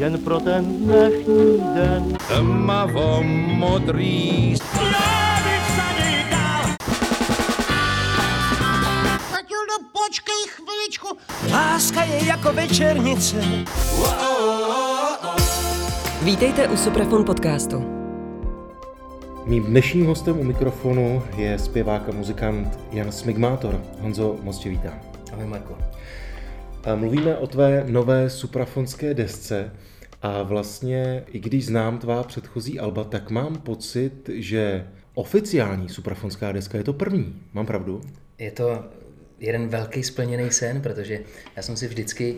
jen pro ten dnešní den. Tmavo-modrý Matildo, počkej chviličku. Láska je jako večernice. Vítejte u Supraphon podcastu. Mým dnešním hostem u mikrofonu je zpěvák a muzikant Jan Smigmator. Honzo, moc tě vítám. Ahoj Marko. A mluvíme o tvé nové suprafonské desce a vlastně, i když znám tvá předchozí alba, tak mám pocit, že oficiální suprafonská deska je to první. Mám pravdu? Je to jeden velký splněný sen, protože já jsem si vždycky,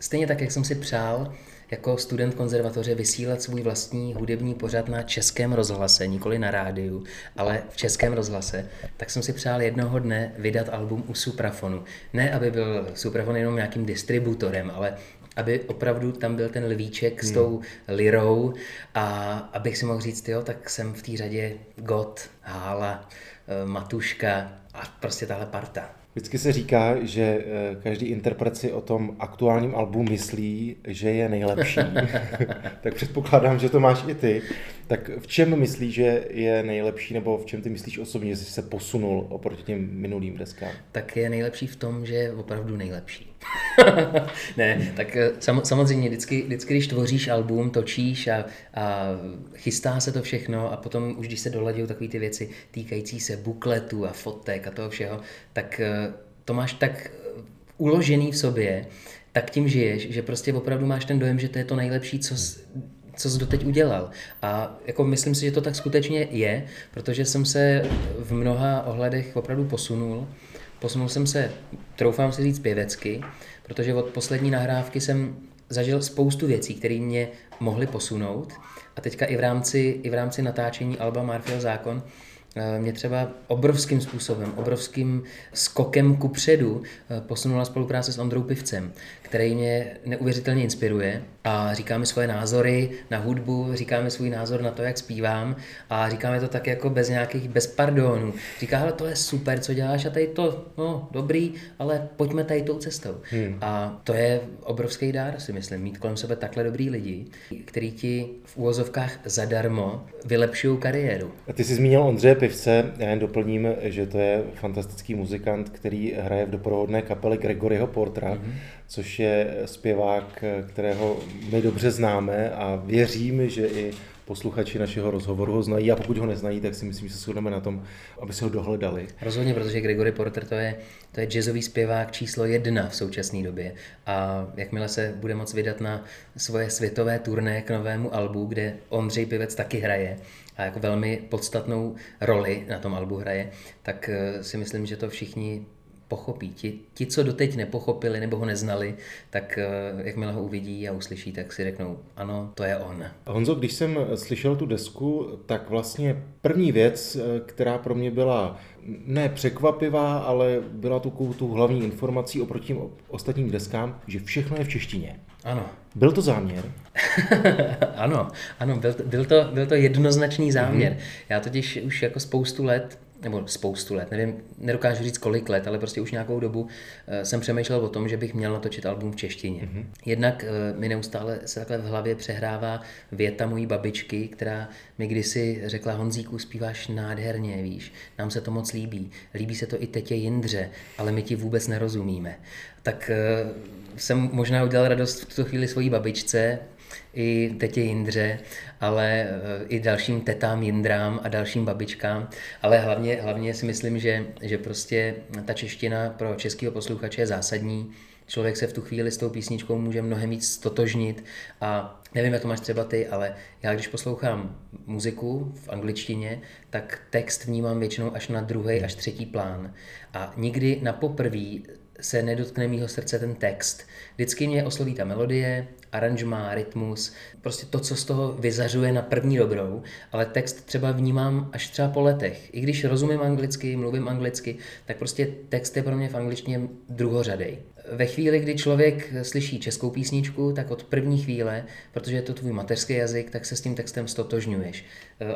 stejně tak, jak jsem si přál, jako student konzervatoře vysílat svůj vlastní hudební pořad na Českém rozhlase, nikoli na rádiu, ale v Českém rozhlase, tak jsem si přál jednoho dne vydat album u Supraphonu. Ne, aby byl Supraphon jenom nějakým distributorem, ale aby opravdu tam byl ten lvíček s tou lirou a abych si mohl říct, jo, tak jsem v té řadě Gott, Hála, Matuška a prostě tahle parta. Vždycky se říká, že každý interpret si o tom aktuálním albu myslí, že je nejlepší. Tak předpokládám, že to máš i ty. Tak v čem myslíš, že je nejlepší, nebo v čem ty myslíš osobně, že jsi se posunul oproti těm minulým deskám? Tak je nejlepší v tom, že je opravdu nejlepší. Ne, tak samozřejmě vždycky, když tvoříš album, točíš a chystá se to všechno a potom už když se doladí takové ty věci týkající se bukletů a fotek a toho všeho, tak to máš tak uložený v sobě, tak tím žiješ, že prostě opravdu máš ten dojem, že to je to nejlepší, co jsi doteď udělal. A jako myslím si, že to tak skutečně je, protože jsem se v mnoha ohledech opravdu posunul. Posunul jsem se, troufám si říct, pěvecky, protože od poslední nahrávky jsem zažil spoustu věcí, které mě mohly posunout. A teďka i v rámci natáčení alba Murphyho zákon mě třeba obrovským způsobem, obrovským skokem kupředu posunula spolupráce s Ondrou Pivcem, který mě neuvěřitelně inspiruje a říká mi svoje názory na hudbu, říká mi svůj názor na to, jak zpívám a říká mi to tak jako bez nějakých, bez pardonů. Říká, hele, tohle je super, co děláš a tady to, no dobrý, ale pojďme tady tou cestou. A to je obrovský dár, si myslím, mít kolem sebe takhle dobrý lidi, který ti v uvozovkách zadarmo vylepšují kariéru. A ty jsi zmínil Ondřeje Pivce, já jen doplním, že to je fantastický muzikant, který hraje v doprovodné kapele Gregoryho Portera, což je zpěvák, kterého my dobře známe a věřím, že i posluchači našeho rozhovoru ho znají a pokud ho neznají, tak si myslím, že se shodneme na tom, aby se ho dohledali. Rozhodně, protože Gregory Porter to je jazzový zpěvák číslo 1 v současné době a jakmile se bude moc vydat na svoje světové turné k novému albu, kde Ondřej Pivec taky hraje a jako velmi podstatnou roli na tom albu hraje, tak si myslím, že to všichni pochopí. Ti, co doteď nepochopili nebo ho neznali, tak jakmile ho uvidí a uslyší, tak si řeknou, ano, to je on. Honzo, když jsem slyšel tu desku, tak vlastně první věc, která pro mě byla ne překvapivá, ale byla tu hlavní informací oproti těm ostatním deskám, že všechno je v češtině. Ano. Byl to záměr? Ano, byl to jednoznačný záměr. Já totiž už jako spoustu let, nevím, nedokážu říct kolik let, ale prostě už nějakou dobu jsem přemýšlel o tom, že bych měl natočit album v češtině. Jednak mi neustále se takhle v hlavě přehrává věta mojí babičky, která mi kdysi řekla, Honzíku, zpíváš nádherně, víš, nám se to moc líbí, líbí se to i tetě Jindře, ale my ti vůbec nerozumíme. Tak jsem možná udělal radost v tuto chvíli svojí babičce, i tetě Jindře, ale i dalším tetám Jindrám a dalším babičkám, ale hlavně si myslím, že prostě ta čeština pro českého posluchače je zásadní. Člověk se v tu chvíli s tou písničkou může mnohem víc stotožnit a nevím, jak to máš třeba ty, ale já když poslouchám muziku v angličtině, tak text vnímám většinou až na druhý, až třetí plán a nikdy na poprví se nedotkne mýho srdce ten text. Vždycky mě osloví ta melodie, aranžma, rytmus, prostě to, co z toho vyzařuje na první dobrou, ale text třeba vnímám až třeba po letech. I když rozumím anglicky, mluvím anglicky, tak prostě text je pro mě v angličtině druhořadej. ve chvíli, kdy člověk slyší českou písničku, tak od první chvíle, protože je to tvůj mateřský jazyk, tak se s tím textem stotožňuješ.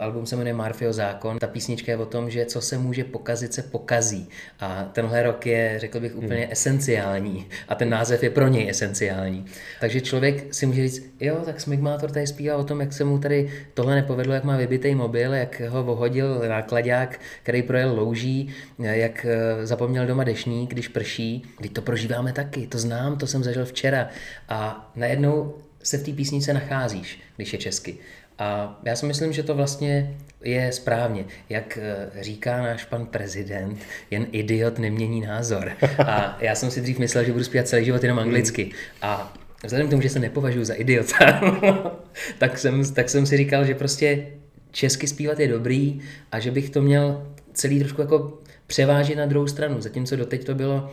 Album se jmenuje Murphyho zákon, ta písnička je o tom, že co se může pokazit, se pokazí. A tenhle rok je, řekl bych, úplně esenciální a ten název je pro něj esenciální. Takže člověk si může říct, jo, tak Smigmator tady zpívá o tom, jak se mu tady tohle nepovedlo, jak má vybitej mobil, jak ho vohodil nákladák, který projel louží, jak zapomněl doma deštník, když prší, když to prožíváme taky, to znám, to jsem zažil včera. A najednou se v té písnice nacházíš, když je česky. A já si myslím, že to vlastně je správně. Jak říká náš pan prezident, jen idiot nemění názor. A já jsem si dřív myslel, že budu zpívat celý život jenom anglicky. A vzhledem k tomu, že se nepovažuji za idiota, tak jsem si říkal, že prostě česky zpívat je dobrý a že bych to měl celý trošku jako převážit na druhou stranu. Zatímco doteď to bylo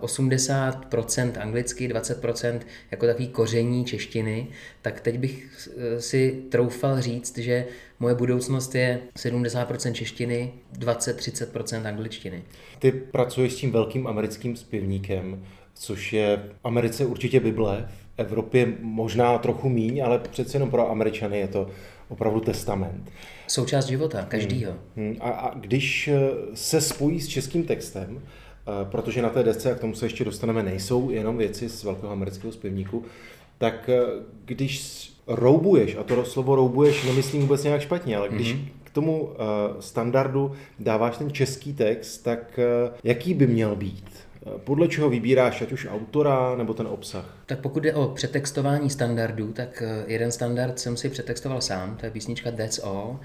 80% anglicky, 20% jako takový koření češtiny, tak teď bych si troufal říct, že moje budoucnost je 70% češtiny, 20-30% angličtiny. Ty pracuješ s tím velkým americkým zpěvníkem, což je v Americe určitě Bible, v Evropě možná trochu míň, ale přece jenom pro Američany je to opravdu testament. Součást života, každýho. A když se spojí s českým textem, protože na té desce, a k tomu se ještě dostaneme, nejsou jenom věci z velkého amerického zpěvníku, tak když roubuješ, a to slovo roubuješ nemyslím vůbec nějak špatně, ale když k tomu standardu dáváš ten český text, tak jaký by měl být? Podle čeho vybíráš, ať už autora, nebo ten obsah? Tak pokud jde o přetextování standardů, tak jeden standard jsem si přetextoval sám, to je písnička That's All,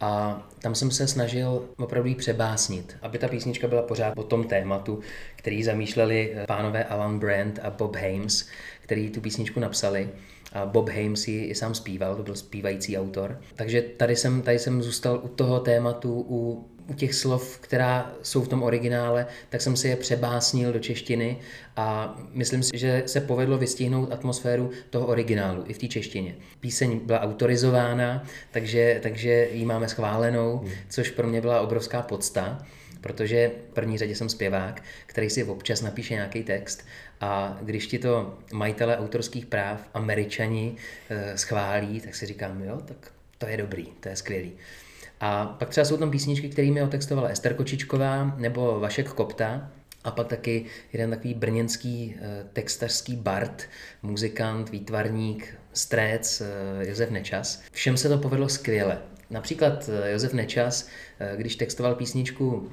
a tam jsem se snažil opravdu ji přebásnit, aby ta písnička byla pořád o tom tématu, který zamýšleli pánové Alan Brandt a Bob Hames, který tu písničku napsali. A Bob Hames ji sám zpíval, to byl zpívající autor. Takže tady jsem zůstal u toho tématu, u těch slov, která jsou v tom originále, tak jsem si je přebásnil do češtiny a myslím si, že se povedlo vystihnout atmosféru toho originálu i v té češtině. Píseň byla autorizována, takže ji máme schválenou, což pro mě byla obrovská podsta, protože v první řadě jsem zpěvák, který si občas napíše nějaký text a když ti to majitele autorských práv Američani schválí, tak si říkám, jo, tak to je dobrý, to je skvělý. A pak třeba jsou tam písničky, kterými otextovala Ester Kočičková nebo Vašek Kopta a pak taky jeden takový brněnský textařský bard, muzikant, výtvarník, strec Josef Nečas. Všem se to povedlo skvěle. Například Josef Nečas, když textoval písničku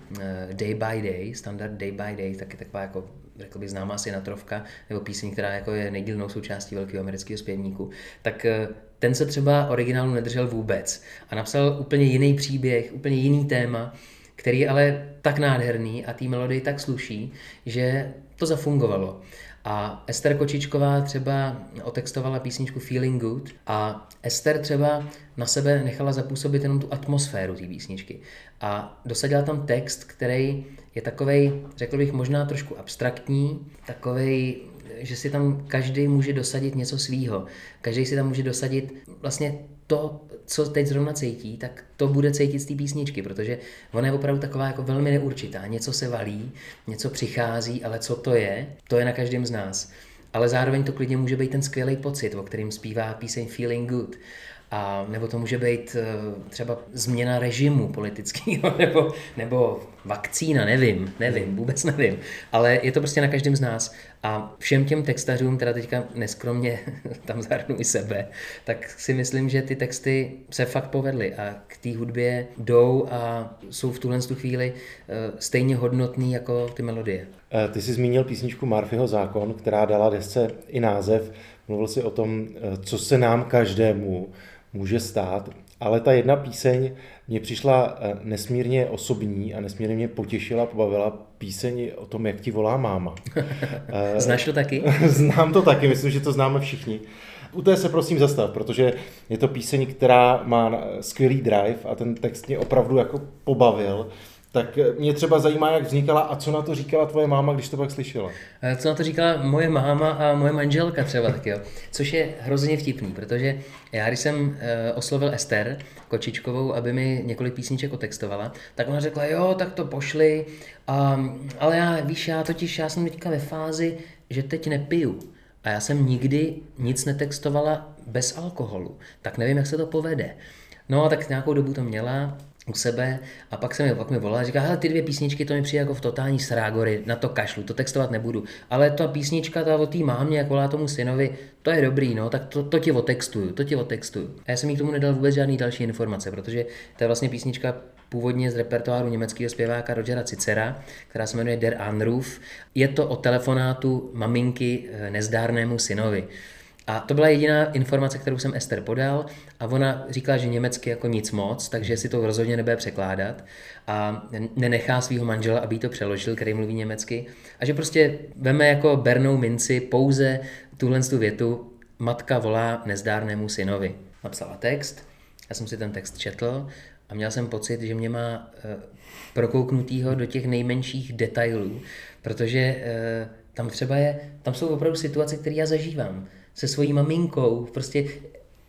Day by Day, standard Day by Day, taky taková jako, řekl bych, známá Sinatrovka, nebo píseň, která jako je nejdílnou součástí velkého amerického zpěvníku, tak ten se třeba originálu nedržel vůbec a napsal úplně jiný příběh, úplně jiný téma, který je ale tak nádherný a té melodii tak sluší, že to zafungovalo. A Ester Kočičková třeba otextovala písničku Feeling Good a Ester třeba na sebe nechala zapůsobit jenom tu atmosféru té písničky. A dosadila tam text, který je takovej, řekl bych, možná trošku abstraktní, takovej, že si tam každý může dosadit něco svýho. Každý si tam může dosadit vlastně to, co teď zrovna cítí, tak to bude cítit z té písničky, protože ona je opravdu taková jako velmi neurčitá. Něco se valí, něco přichází, ale co to je na každém z nás. Ale zároveň to klidně může být ten skvělý pocit, o kterým zpívá píseň Feeling Good. A nebo to může být třeba změna režimu politického, nebo vakcína, nevím, vůbec nevím. Ale je to prostě na každém z nás. A všem těm textařům, teda teďka neskromně tam zahrnu i sebe, tak si myslím, že ty texty se fakt povedly a k té hudbě jdou a jsou v tuhle chvíli stejně hodnotný jako ty melodie. Ty jsi zmínil písničku Murphyho zákon, která dala desce i název. Mluvil jsi o tom, co se nám každému může stát, ale ta jedna píseň mě přišla nesmírně osobní a nesmírně mě potěšila, pobavila píseň o tom, jak ti volá máma. Znáš to taky? Znám to taky, myslím, že to známe všichni. U té se prosím zastav, protože je to píseň, která má skvělý drive a ten text mě opravdu jako pobavil. Tak mě třeba zajímá, jak vznikala a co na to říkala tvoje máma, když to pak slyšela. Co na to říkala moje máma a moje manželka třeba taky, jo. Což je hrozně vtipný, protože já, když jsem oslovil Ester Kočičkovou, aby mi několik písniček otextovala, tak ona řekla, jo, tak to pošli, ale já, víš, já jsem teďka ve fázi, že teď nepiju a já jsem nikdy nic netextovala bez alkoholu, tak nevím, jak se to povede. No a tak nějakou dobu to měla u sebe a pak mi volala a říkala, hele, ty dvě písničky, to mi přijde jako v totální srágory, na to kašlu, to textovat nebudu, ale ta písnička, ta o té mámě, jak volá tomu synovi, to je dobrý, no, tak to ti otextuju, A já jsem jí k tomu nedal vůbec žádný další informace, protože ta vlastně písnička původně z repertoáru německého zpěváka Rogera Cicera, která se jmenuje Der Anruf, je to o telefonátu maminky nezdárnému synovi. A to byla jediná informace, kterou jsem Ester podal a ona říkala, že německy jako nic moc, takže si to rozhodně nebude překládat a nenechá svého manžela, aby to přeložil, který mluví německy a že prostě veme jako bernou minci pouze tuhle tu větu matka volá nezdárnému synovi. Napsala text, já jsem si ten text četl a měl jsem pocit, že mě má prokouknutýho do těch nejmenších detailů, protože tam jsou opravdu situace, které já zažívám. Se svojí maminkou, prostě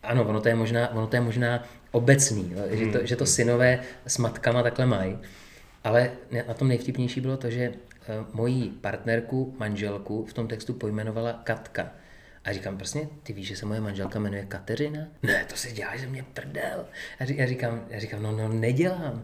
ano, ono to je možná obecný, že to synové s matkama takhle mají, ale na tom nejvtipnější bylo to, že moji partnerku, manželku v tom textu pojmenovala Katka. A říkám, prostě, ty víš, že se moje manželka jmenuje Kateřina? Ne, to si děláš ze mě prdel. Já říkám, no nedělám,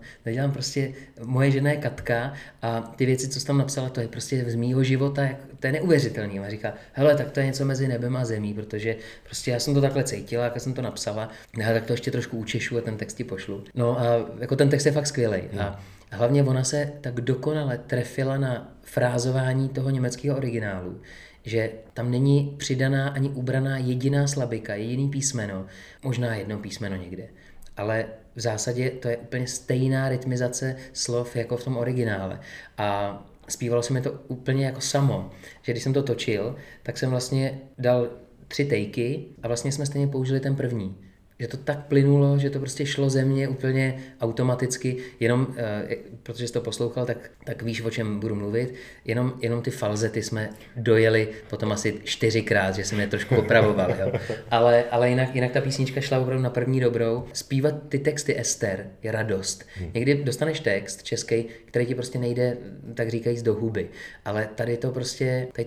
prostě moje žena je Katka a ty věci, co jsi tam napsala, to je prostě z mýho života, to je neuvěřitelný. A říká, hele, tak to je něco mezi nebem a zemí, protože prostě já jsem to takhle cítila, jak jsem to napsala, ne, tak to ještě trošku učešu a ten text ti pošlu. No a jako ten text je fakt skvělej. A hlavně ona se tak dokonale trefila na frázování toho německého originálu, že tam není přidaná ani ubraná jediná slabika, jediný písmeno, možná jedno písmeno někde, ale v zásadě to je úplně stejná rytmizace slov jako v tom originále a zpívalo se mi to úplně jako samo, že když jsem to točil, tak jsem vlastně dal 3 takey a vlastně jsme stejně použili ten první. Že to tak plynulo, že to prostě šlo ze mě úplně automaticky, jenom, protože jsi to poslouchal, tak víš, o čem budu mluvit, jenom ty falzety jsme dojeli potom asi 4krát, že jsem je trošku opravoval, jo. Ale jinak ta písnička šla opravdu na první dobrou. Zpívat ty texty Ester je radost. Někdy dostaneš text český, který ti prostě nejde, tak říkajíc, do huby, ale tady to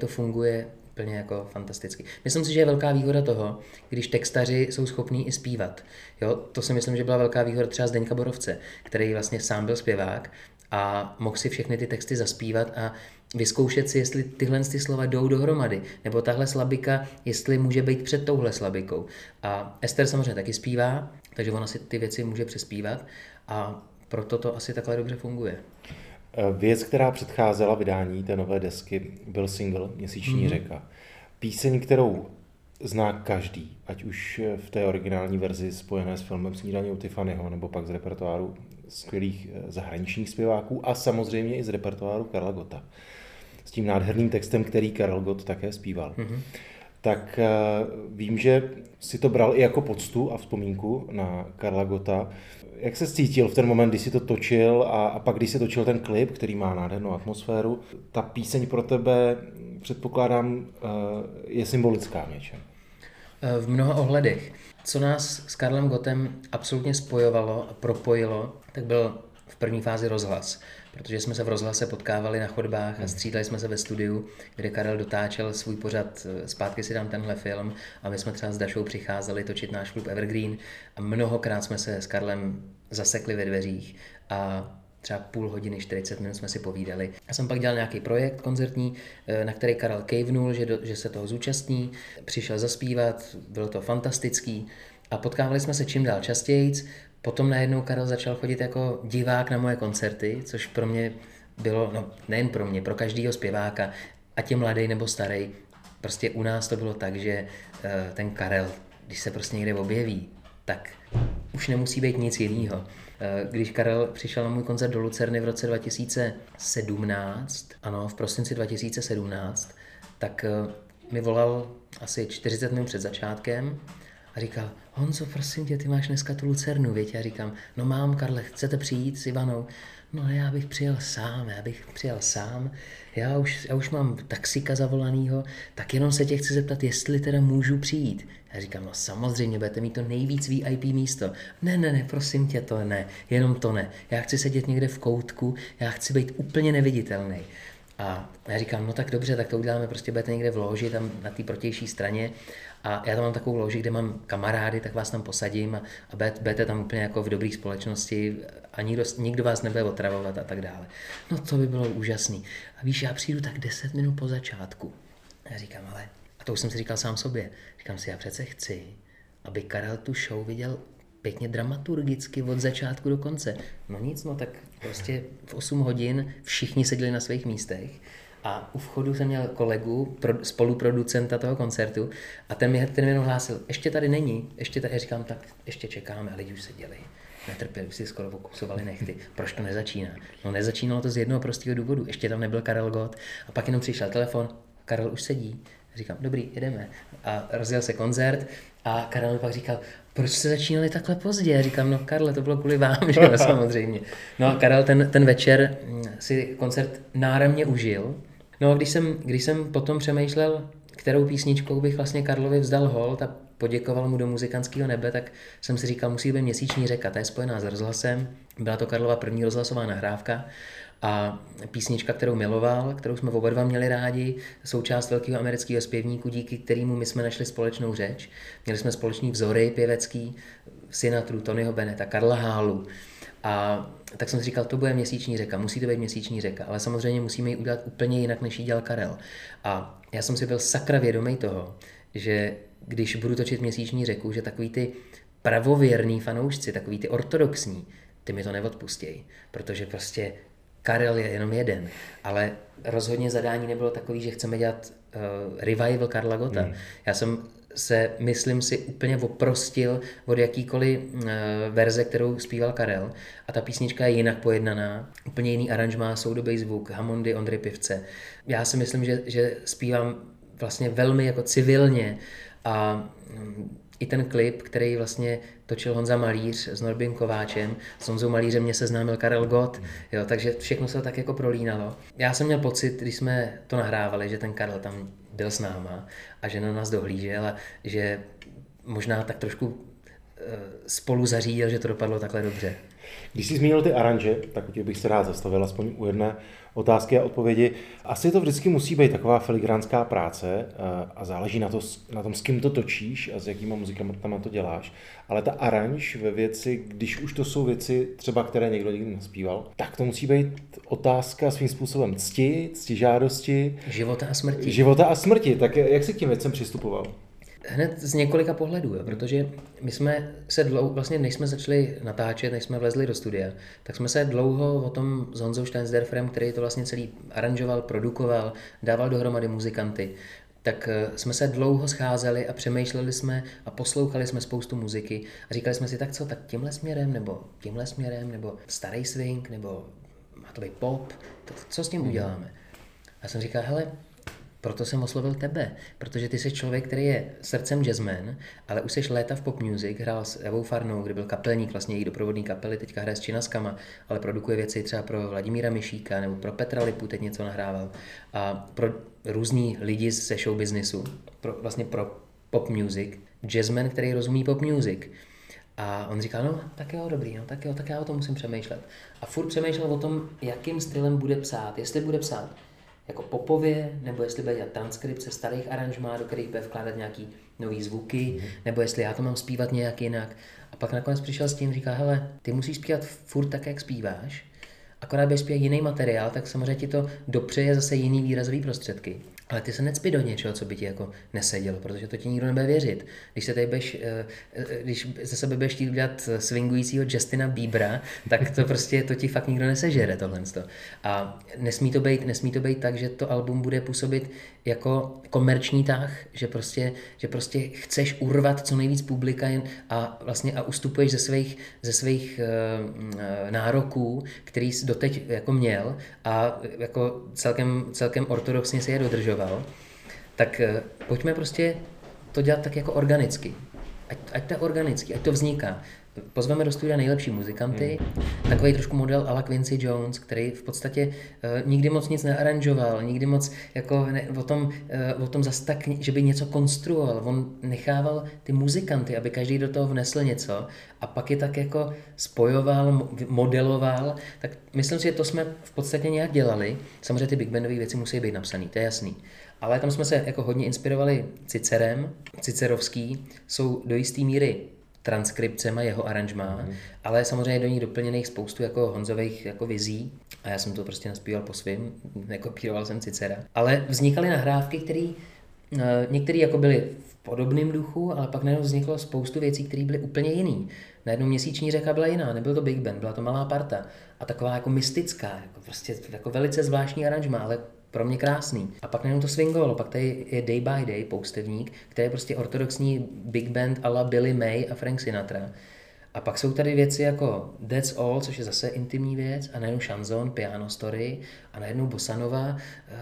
funguje úplně jako fantasticky. Myslím si, že je velká výhoda toho, když textaři jsou schopní i zpívat. Jo, to si myslím, že byla velká výhoda třeba Zdeňka Borovce, který vlastně sám byl zpěvák a mohl si všechny ty texty zaspívat a vyzkoušet si, jestli tyhle slova jdou dohromady, nebo tahle slabika, jestli může být před touhle slabikou. A Ester samozřejmě taky zpívá, takže ona si ty věci může přespívat a proto to asi takhle dobře funguje. Věc, která předcházela vydání té nové desky, byl single Měsíční řeka. Píseň, kterou zná každý, ať už v té originální verzi spojené s filmem Snídaně u Tiffanyho, nebo pak z repertoáru skvělých zahraničních zpěváků a samozřejmě i z repertoáru Karla Gotta. S tím nádherným textem, který Karel Gott také zpíval. Tak vím, že si to bral i jako poctu a vzpomínku na Karla Gotta. Jak se cítil v ten moment, když si to točil a pak, když si točil ten klip, který má nádhernou atmosféru? Ta píseň pro tebe, předpokládám, je symbolická v něčem. V mnoha ohledech. Co nás s Karlem Gottem absolutně spojovalo a propojilo, tak byl v první fázi rozhlas. Protože jsme se v rozhlase potkávali na chodbách a střídali jsme se ve studiu, kde Karel dotáčel svůj pořad Zpátky si dám tenhle film a my jsme třeba s Dašou přicházeli točit náš klub Evergreen a mnohokrát jsme se s Karlem zasekli ve dveřích a třeba půl hodiny, 40 minut jsme si povídali. Já jsem pak dělal nějaký projekt koncertní, na který Karel kejvnul, že se toho zúčastní, přišel zaspívat, bylo to fantastický a potkávali jsme se čím dál častějc. Potom najednou Karel začal chodit jako divák na moje koncerty, což pro mě bylo, no nejen pro mě, pro každého zpěváka, ať je mladý nebo starý. Prostě u nás to bylo tak, že ten Karel, když se prostě někde objeví, tak už nemusí být nic jiného. Když Karel přišel na můj koncert do Lucerny v roce 2017, ano, v prosinci 2017, tak mi volal asi 40 minut před začátkem a říkal, Honzo, prosím tě, ty máš dneska tu Lucernu, věď? Já říkám, no mám, Karle, chcete přijít s Ivanou? No já bych přijel sám, já už mám taxika zavolanýho, tak jenom se tě chci zeptat, jestli teda můžu přijít. Já říkám, no samozřejmě, budete mít to nejvíc VIP místo. Ne, prosím tě, to ne, jenom to ne. Já chci sedět někde v koutku, já chci být úplně neviditelný. A já říkám, no tak dobře, tak to uděláme, prostě budete někde v loži, tam na té protější straně. A já tam mám takovou loži, kde mám kamarády, tak vás tam posadím a budete tam úplně jako v dobré společnosti a nikdo vás nebude otravovat a tak dále. No to by bylo úžasný. A víš, já přijdu tak 10 minut po začátku. A já říkám, ale, a to už jsem si říkal sám sobě, říkám si, já přece chci, aby Karel tu show viděl pěkně dramaturgicky od začátku do konce. No nic, no tak prostě v 8 hodin všichni seděli na svých místech a u vchodu jsem měl kolegu, spoluproducenta toho koncertu a ten mi jenom hlásil, ještě tady není, ještě tady, říkám, tak ještě čekáme a lidi už seděli. Netrpěli, si skoro pokusovali nechty. Proč to nezačíná? No nezačínalo to z jednoho prostého důvodu, ještě tam nebyl Karel Gott a pak jenom přišel telefon, Karel už sedí. Říkám, dobrý, jedeme. A rozjel se koncert a Karel mi pak říkal, proč jste začínali takhle pozdě? Říkám, no Karle, to bylo kvůli vám, že jo, samozřejmě. No a Karel ten večer si koncert náramně užil. No a když jsem potom přemýšlel, kterou písničkou bych vlastně Karlovi vzdal hold a poděkoval mu do muzikantského nebe, tak jsem si říkal, musí být Měsíční řeka, ta je spojená s rozhlasem. Byla to Karlova první rozhlasová nahrávka. A písnička, kterou miloval, kterou jsme oba dva měli rádi, součást velkého amerického zpěvníku, díky kterému my jsme našli společnou řeč. Měli jsme společný vzory pěvecký, Sinatru, Tonyho Bennetta, Karla Hálu. A tak jsem si říkal, to bude Měsíční řeka, musí to být Měsíční řeka, ale samozřejmě musíme ji udělat úplně jinak, než ji dělal Karel. A já jsem si byl sakra vědomý toho, že když budu točit Měsíční řeku, že takový ty pravověrný fanoušci, takový ty ortodoxní, ty mi to neodpustějí, protože prostě Karel je jenom jeden, ale rozhodně zadání nebylo takový, že chceme dělat revival Karla Gotta. Já jsem se, myslím si, úplně oprostil od jakýkoliv verze, kterou zpíval Karel. A ta písnička je jinak pojednaná, úplně jiný aranžmá, soudobý zvuk, Hamondy, Ondřej Pivce. Já si myslím, že zpívám vlastně velmi jako civilně a i ten klip, který vlastně točil Honza Malíř s Norbim Kováčem, s Honzou Malířem mě seznámil Karel Gott, jo, takže všechno se tak jako prolínalo. Já jsem měl pocit, když jsme to nahrávali, že ten Karel tam byl s náma a že na nás dohlížel a že možná tak trošku spolu zařídil, že to dopadlo takhle dobře. Když jsi zmínil ty aranže, tak u tě bych se rád zastavil aspoň u jedné otázky a odpovědi. Asi to vždycky musí být taková filigránská práce a záleží na tom, s kým to točíš a s jakýma muzikantama to děláš. Ale ta aranž ve věci, když už to jsou věci třeba, které někdo nikdy nespíval, tak to musí být otázka svým způsobem cti, ctižádosti. Života a smrti. Života a smrti. Tak jak jsi k těm věcem přistupoval? Hned z několika pohledů, jo, protože my jsme se vlastně než jsme začali natáčet, než jsme vlezli do studia, tak jsme se dlouho o tom s Honzou Steinsdorferem, který to vlastně celý aranžoval, produkoval, dával dohromady muzikanty, tak jsme se dlouho scházeli a přemýšleli jsme a poslouchali jsme spoustu muziky a říkali jsme si, tak co, tak tímhle směrem, nebo starý swing, nebo má to být pop, co s tím uděláme? A jsem říkal, hele, proto jsem oslovil tebe, protože ty jsi člověk, který je srdcem jazzman, ale už jsi léta v pop music, hrál s Evou Farnou, kdy byl kapelník, vlastně její doprovodný kapely, teďka hraje s činaskama, ale produkuje věci třeba pro Vladimíra Myšíka nebo pro Petra Lipu, teď něco nahrával, a pro různý lidi ze show businessu, vlastně pro pop music, jazzman, který rozumí pop music. A on říkal, no tak jo, dobrý, no tak jo, tak já o tom musím přemýšlet. A furt přemýšlel o tom, jakým stylem bude psát, jestli bude psát jako popově, nebo jestli bude dělat transkripce starých aranžmá, do kterých bude vkládat nějaký nový zvuky, nebo jestli já to mám zpívat nějak jinak. A pak nakonec přišel s tím, říkal, hele, ty musíš zpívat furt tak, jak zpíváš, akorát budeš zpívat jiný materiál, tak samozřejmě ti to dopřeje zase jiný výrazový prostředky. Ale ty se necpi do něčeho, co by ti jako nesedělo, protože to ti nikdo nebude věřit. Když ze sebe budeš chtít udělat swingujícího Justina Biebera, tak to prostě to ti fakt nikdo nesežere tohlensto. A nesmí to být tak, že to album bude působit jako komerční tah, že prostě chceš urvat co nejvíc publika a ustupuješ ze svých nároků, který jsi doteď jako měl a jako celkem ortodoxně se je dodržoval. Tak pojďme prostě to dělat tak jako organicky. Ať to je organicky, ať to vzniká. Pozveme do studia nejlepší muzikanty, takový trošku model ala Quincy Jones, který v podstatě nikdy moc nic nearanžoval, nikdy moc jako o tom zas tak, že by něco konstruoval. On nechával ty muzikanty, aby každý do toho vnesl něco a pak je tak jako spojoval, modeloval. Tak myslím si, že to jsme v podstatě nějak dělali. Samozřejmě ty big bandové věci musí být napsané, to je jasný. Ale tam jsme se jako hodně inspirovali Cicerem. Cicerovský jsou do jisté míry transkripcema jeho aranžmá, ale samozřejmě do ní doplněných spoustu jako Honzových jako vizí a já jsem to prostě naspíval po svým, nekopíroval jsem Cicera. Ale vznikaly nahrávky, které některé jako byly v podobném duchu, ale pak najednou vzniklo spoustu věcí, které byly úplně jiný. Najednou Měsíční řeka byla jiná, nebyl to big band, byla to malá parta a taková jako mystická, jako prostě jako velice zvláštní aranžmá, ale pro mě krásný. A pak najednou to swingovalo, pak tady je Day by Day, Poustevník, který je prostě ortodoxní big band a la Billy May a Frank Sinatra. A pak jsou tady věci jako That's All, což je zase intimní věc, a najednou šanzon, Piano Story, a najednou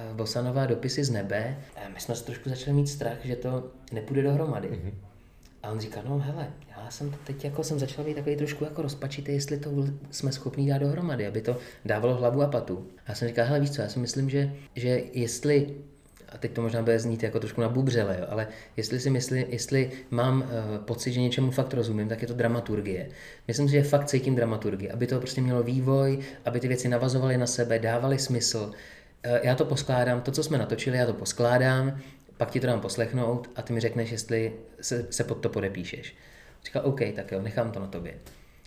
Bosanova Dopisy z nebe. A my jsme se trošku začali mít strach, že to nepůjde dohromady. Mm-hmm. A on říká, no hele, já jsem teď jako jsem začal být takový trošku jako rozpačitý, jestli to jsme schopni dát dohromady, aby to dávalo hlavu a patu. A já jsem říkal, hele víš co, já si myslím, že jestli, a teď to možná bude znít jako trošku nabubřele, jo, ale jestli mám pocit, že něčemu fakt rozumím, tak je to dramaturgie. Myslím si, že fakt cítím dramaturgii, aby to prostě mělo vývoj, aby ty věci navazovaly na sebe, dávaly smysl. Já to poskládám, to, co jsme natočili, já to poskládám, pak ti to dám poslechnout a ty mi řekneš, jestli se pod to podepíšeš. Říkal, OK, tak jo, nechám to na tobě.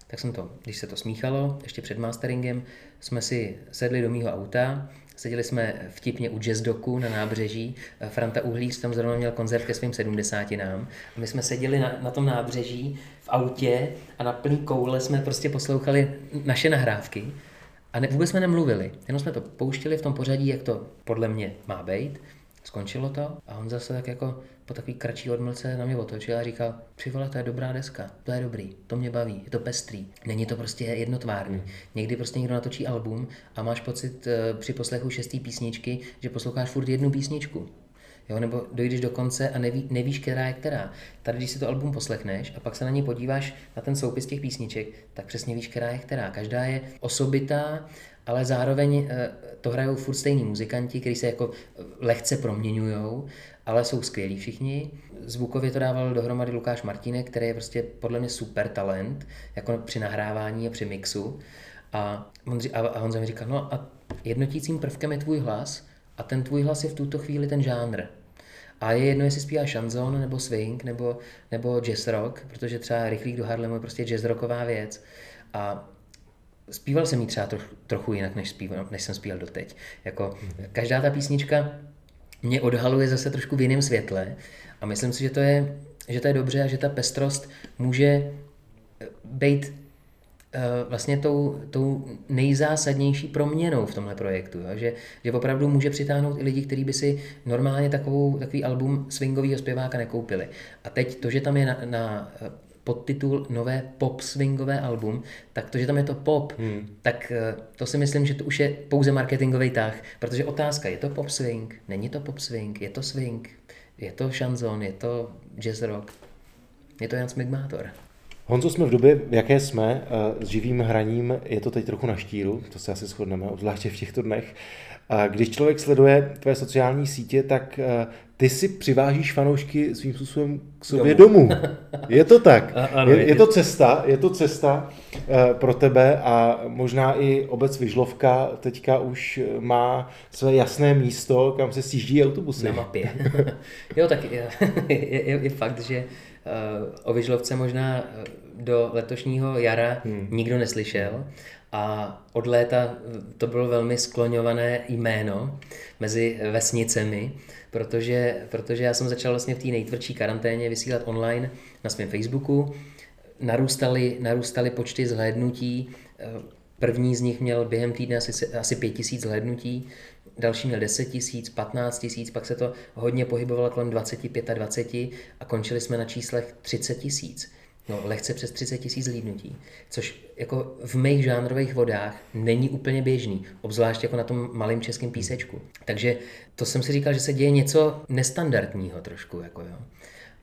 Tak jsem to, když se to smíchalo, ještě před masteringem, jsme si sedli do mýho auta, seděli jsme vtipně u JazzDocku na nábřeží, Franta Uhlíř tam zrovna měl koncert ke svým 70. A my jsme seděli na tom nábřeží v autě a na plný koule jsme prostě poslouchali naše nahrávky. A vůbec jsme nemluvili, jenom jsme to pouštěli v tom pořadí, jak to podle mě má být. Skončilo to a on zase tak jako po takový kratší odmlce na mě otočil a říkal, přivole, to je dobrá deska, to je dobrý, to mě baví, je to pestrý, není to prostě jednotvárný. Někdy prostě někdo natočí album a máš pocit při poslechu 6. písničky, že posloucháš furt jednu písničku. Jo, nebo dojdeš do konce a nevíš, která je která. Tady, když si to album poslechneš a pak se na něj podíváš na ten soupis těch písniček, tak přesně víš, která je která. Každá je osobitá, ale zároveň to hrajou furt stejní muzikanti, kteří se jako lehce proměňujou, ale jsou skvělí všichni. Zvukově to dával dohromady Lukáš Martinek, který je prostě podle mě super talent, jako při nahrávání a při mixu. A Honza mi říkal, no a jednotícím prvkem je tvůj hlas, a ten tvůj hlas je v tuto chvíli ten žánr. A je jedno, jestli zpívá šanzon, nebo swing, nebo jazz rock, protože třeba Rychlík do Harlemu je prostě jazz rocková věc. A zpíval jsem ji třeba trochu jinak, než jsem zpíval doteď. Jako, každá ta písnička mě odhaluje zase trošku v jiném světle. A myslím si, že to je dobře a že ta pestrost může být vlastně tou nejzásadnější proměnou v tomhle projektu, jo? Že opravdu může přitáhnout i lidi, kteří by si normálně takový album swingového zpěváka nekoupili. A teď to, že tam je na podtitul nové pop swingové album, tak to, že tam je to pop, tak to si myslím, že to už je pouze marketingový tah, protože otázka, je to pop swing, není to pop swing, je to šanzon, je to jazz rock, je to Jan Smigmator. Honzo, jsme v době, jaké jsme, s živým hraním je to teď trochu na štíru, to se asi shodneme, obzvláště v těchto dnech. Když člověk sleduje tvé sociální sítě, tak ty si přivážíš fanoušky svým způsobem k sobě domů. Je to tak. Je to cesta pro tebe a možná i obec Vyžlovka teďka už má své jasné místo, kam se sjíždí autobusy. Na mapě. Jo, tak je fakt, že o Vyžlovce možná do letošního jara nikdo neslyšel a od léta to bylo velmi skloňované jméno mezi vesnicemi, protože já jsem začal vlastně v té nejtvrdší karanténě vysílat online na svém Facebooku. Narůstaly počty zhlédnutí, první z nich měl během týdne asi 5 000 zhlédnutí, další měl 10 000, 15 000, pak se to hodně pohybovalo kolem 20, 25 a končili jsme na číslech 30 000. No, lehce přes 30 000 zhlédnutí, což jako v mých žánrových vodách není úplně běžný, obzvlášť jako na tom malém českém písečku. Takže to jsem si říkal, že se děje něco nestandardního trošku. Jako jo.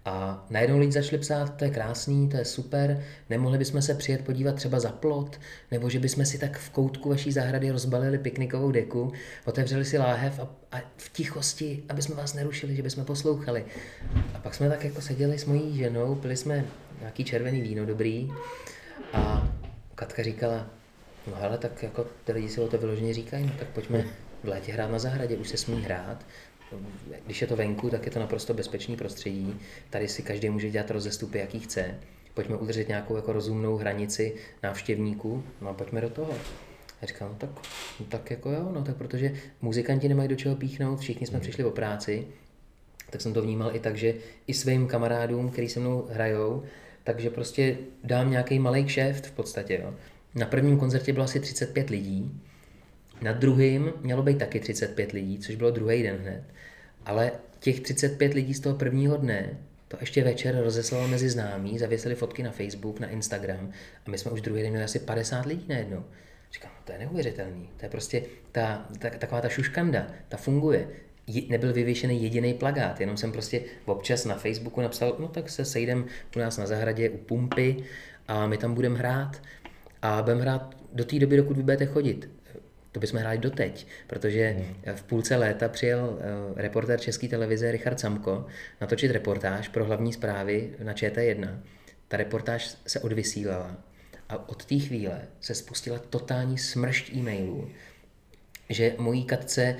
A najednou lidi začali psát, to je krásný, to je super, nemohli bychom se přijet podívat třeba za plot, nebo že bychom si tak v koutku vaší zahrady rozbalili piknikovou deku, otevřeli si láhev a v tichosti, aby jsme vás nerušili, že bychom poslouchali. A pak jsme tak jako seděli s mojí ženou, pili jsme nějaký červený víno dobrý a Katka říkala, no hele, tak jako ty lidi si o to vyloženě říkají, no tak pojďme v létě hrát na zahradě, už se smí hrát. Když je to venku, tak je to naprosto bezpečný prostředí. Tady si každý může dělat rozestupy, jaký chce. Pojďme udržet nějakou jako rozumnou hranici návštěvníků, no a pojďme do toho. A říkám, no tak jako jo, no tak protože muzikanti nemají do čeho píchnout, všichni jsme přišli o práci, tak jsem to vnímal i tak, že i svým kamarádům, který se mnou hrajou, takže prostě dám nějaký malej kšeft v podstatě. Jo. Na prvním koncertě bylo asi 35 lidí, na druhým mělo být taky 35 lidí, což bylo druhý den hned, ale těch 35 lidí z toho prvního dne to ještě večer rozeslalo mezi známí, zavěsili fotky na Facebook, na Instagram a my jsme už druhý den měli asi 50 lidí najednou. Říkám, to je neuvěřitelný, to je prostě taková ta šuškanda, ta funguje. Nebyl vyvěšený jediný plakát, jenom jsem prostě občas na Facebooku napsal, no tak se sejdem u nás na zahradě u pumpy a my tam budeme hrát a budeme hrát do té doby, dokud vy budete chodit. To bychom hráli doteď, protože v půlce léta přijel reportér České televize Richard Samko natočit reportáž pro hlavní zprávy na ČT1. Ta reportáž se odvysílala a od té chvíle se spustila totální smršť e-mailů, že mojí Katce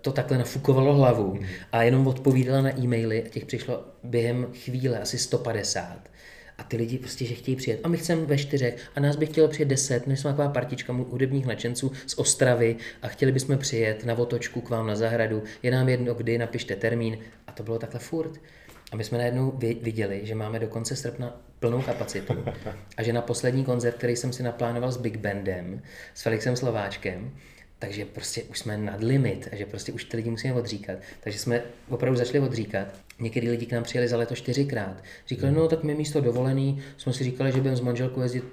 to takhle nafukovalo hlavu a jenom odpovídala na e-maily a těch přišlo během chvíle asi 150. A ty lidi prostě, že chtějí přijet. A my chceme ve 4 a nás by chtělo přijet 10. My jsme taková partička hudebních nadšenců z Ostravy a chtěli bychom přijet na otočku k vám na zahradu. Je nám jedno kdy, napište termín. A to bylo takhle furt. A my jsme najednou viděli, že máme do konce srpna plnou kapacitu. A že na poslední koncert, který jsem si naplánoval s Big Bandem, s Felixem Slováčkem, takže prostě už jsme nad limit a že prostě už ty lidi musíme odříkat. Takže jsme opravdu začali odříkat. Někdy lidi k nám přijeli za léto 4krát. Říkali, no tak my místo dovolený jsme si říkali, že budeme s manželkou jezdit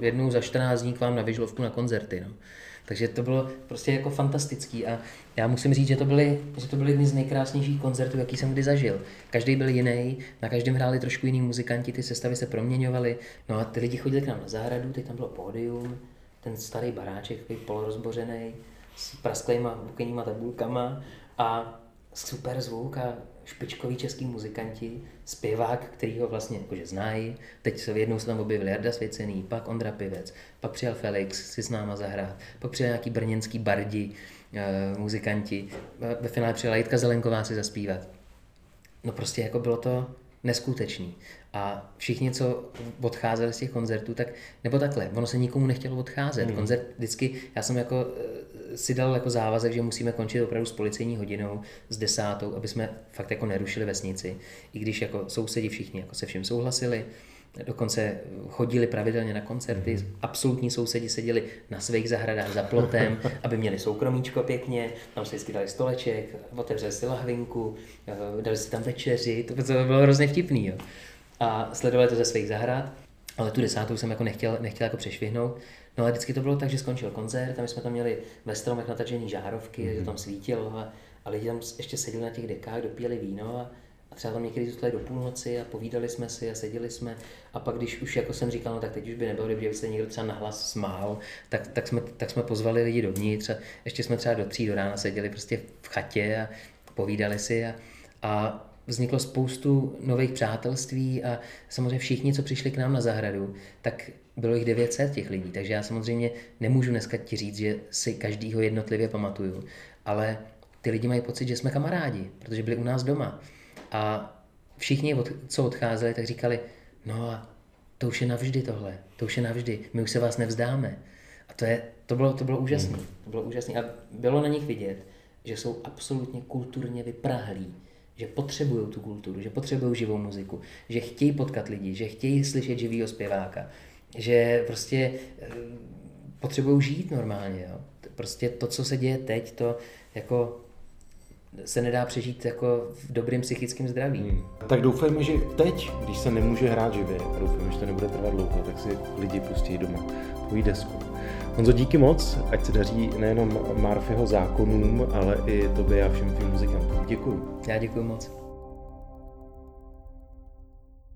jednou za 14 dní k vám na Vyžlovku na koncerty. No. Takže to bylo prostě jako fantastický a já musím říct, že to byly jedny z nejkrásnějších koncertů, jaký jsem kdy zažil. Každý byl jiný, na každém hráli trošku jiný muzikanti, ty sestavy se proměňovaly. No a ty lidi chodili k nám na zahradu, teď tam bylo pódium. Ten starý baráček, takový polorozbořený, s prasklejma bukeníma tabulkama a super zvuk a špičkoví český muzikanti, zpěvák, který ho vlastně jakože znají. Teď se jednou se tam objevil Jarda Svěcený, pak Ondra Pivec, pak přijel Felix si s náma zahrát, pak přijel nějaký brněnský bardi, muzikanti, ve finále přijela Jitka Zelenková si zaspívat. No prostě jako bylo to neskutečný. A všichni, co odcházeli z těch koncertů, tak, nebo takhle, ono se nikomu nechtělo odcházet. Koncert vždycky, já jsem jako si dal jako závazek, že musíme končit opravdu s policejní hodinou, s 10, aby jsme fakt jako nerušili vesnici. I když jako sousedi všichni jako se vším souhlasili, dokonce chodili pravidelně na koncerty, absolutní sousedi seděli na svých zahradách za plotem, aby měli soukromíčko pěkně, tam se vždycky dali stoleček, otevřeli si lahvinku, dali si tam večeři, to bylo hrozně vtipný. Jo. A sledovali to ze svých zahrad, ale tu 10. jsem jako nechtěl jako přešvihnout. No a vždycky to bylo tak, že skončil koncert a my jsme tam měli ve stromech natažený žárovky, že tam svítilo a lidi tam ještě seděli na těch dekách, dopíjeli víno a třeba tam někdy zůstali do půlnoci a povídali jsme si a seděli jsme a pak když už jako jsem říkal, no tak teď už by nebylo dobře, aby se někdo třeba nahlas smál, tak jsme pozvali lidi dovnitř a ještě jsme třeba do 3 do rána seděli prostě v chatě a povídali si a vzniklo spoustu nových přátelství a samozřejmě všichni, co přišli k nám na zahradu, tak bylo jich 900 těch lidí, takže já samozřejmě nemůžu dneska ti říct, že si každýho jednotlivě pamatuju, ale ty lidi mají pocit, že jsme kamarádi, protože byli u nás doma a všichni, co odcházeli, tak říkali, no a to už je navždy tohle, to už je navždy, my už se vás nevzdáme a to bylo úžasné, to bylo úžasné a bylo na nich vidět, že jsou absolutně kulturně vyprahlí, že potřebují tu kulturu, že potřebují živou muziku, že chtějí potkat lidi, že chtějí slyšet živýho zpěváka, že prostě potřebují žít normálně. Jo. Prostě to, co se děje teď, to jako se nedá přežít jako v dobrým psychickém zdraví. Tak doufejme, že teď, když se nemůže hrát živě, doufejme, že to nebude trvat dlouho, tak si lidi pustí doma tvojí desku. Honzo, díky moc, ať se daří nejenom Murphyho zákonům, ale i tobě a všem muzikantům. Děkuju. Já děkuju moc.